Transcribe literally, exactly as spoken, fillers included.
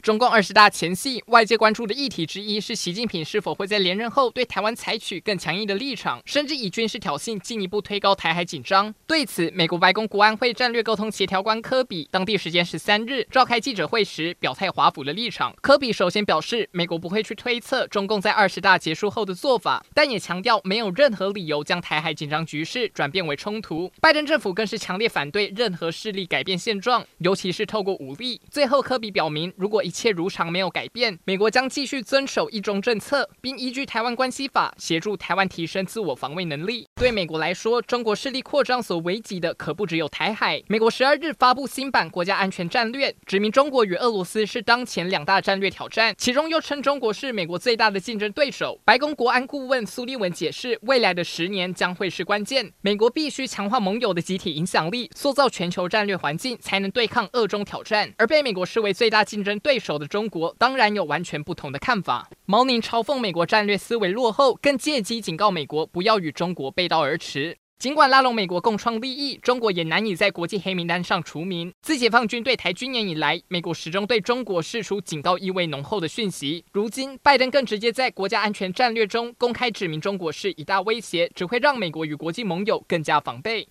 中共二十大前夕，外界关注的议题之一是习近平是否会在连任后对台湾采取更强硬的立场，甚至以军事挑衅进一步推高台海紧张。对此，美国白宫国安会战略沟通协调官科比当地时间十三日召开记者会时表态华府的立场。科比首先表示，美国不会去推测中共在二十大结束后的做法，但也强调没有任何理由将台海紧张局势转变为冲突。拜登政府更是强烈反对任何势力改变现状，尤其是透过武力。最后，科比表明，如果一切如常没有改变，美国将继续遵守一中政策，并依据台湾关系法协助台湾提升自我防卫能力。对美国来说，中国势力扩张所危及的可不只有台海。美国十二日发布新版国家安全战略，指明中国与俄罗斯是当前两大战略挑战，其中又称中国是美国最大的竞争对手。白宫国安顾问苏利文解释，未来的十年将会是关键，美国必须强化盟友的集体影响力，塑造全球战略环境，才能对抗俄中挑战。而被美国视为最大竞争对手对手的中国当然有完全不同的看法。毛宁嘲讽美国战略思维落后，更借机警告美国不要与中国背道而驰。尽管拉拢美国共创利益，中国也难以在国际黑名单上除名。自解放军对台军演以来，美国始终对中国释出警告意味浓厚的讯息。如今，拜登更直接在国家安全战略中公开指明中国是一大威胁，只会让美国与国际盟友更加防备。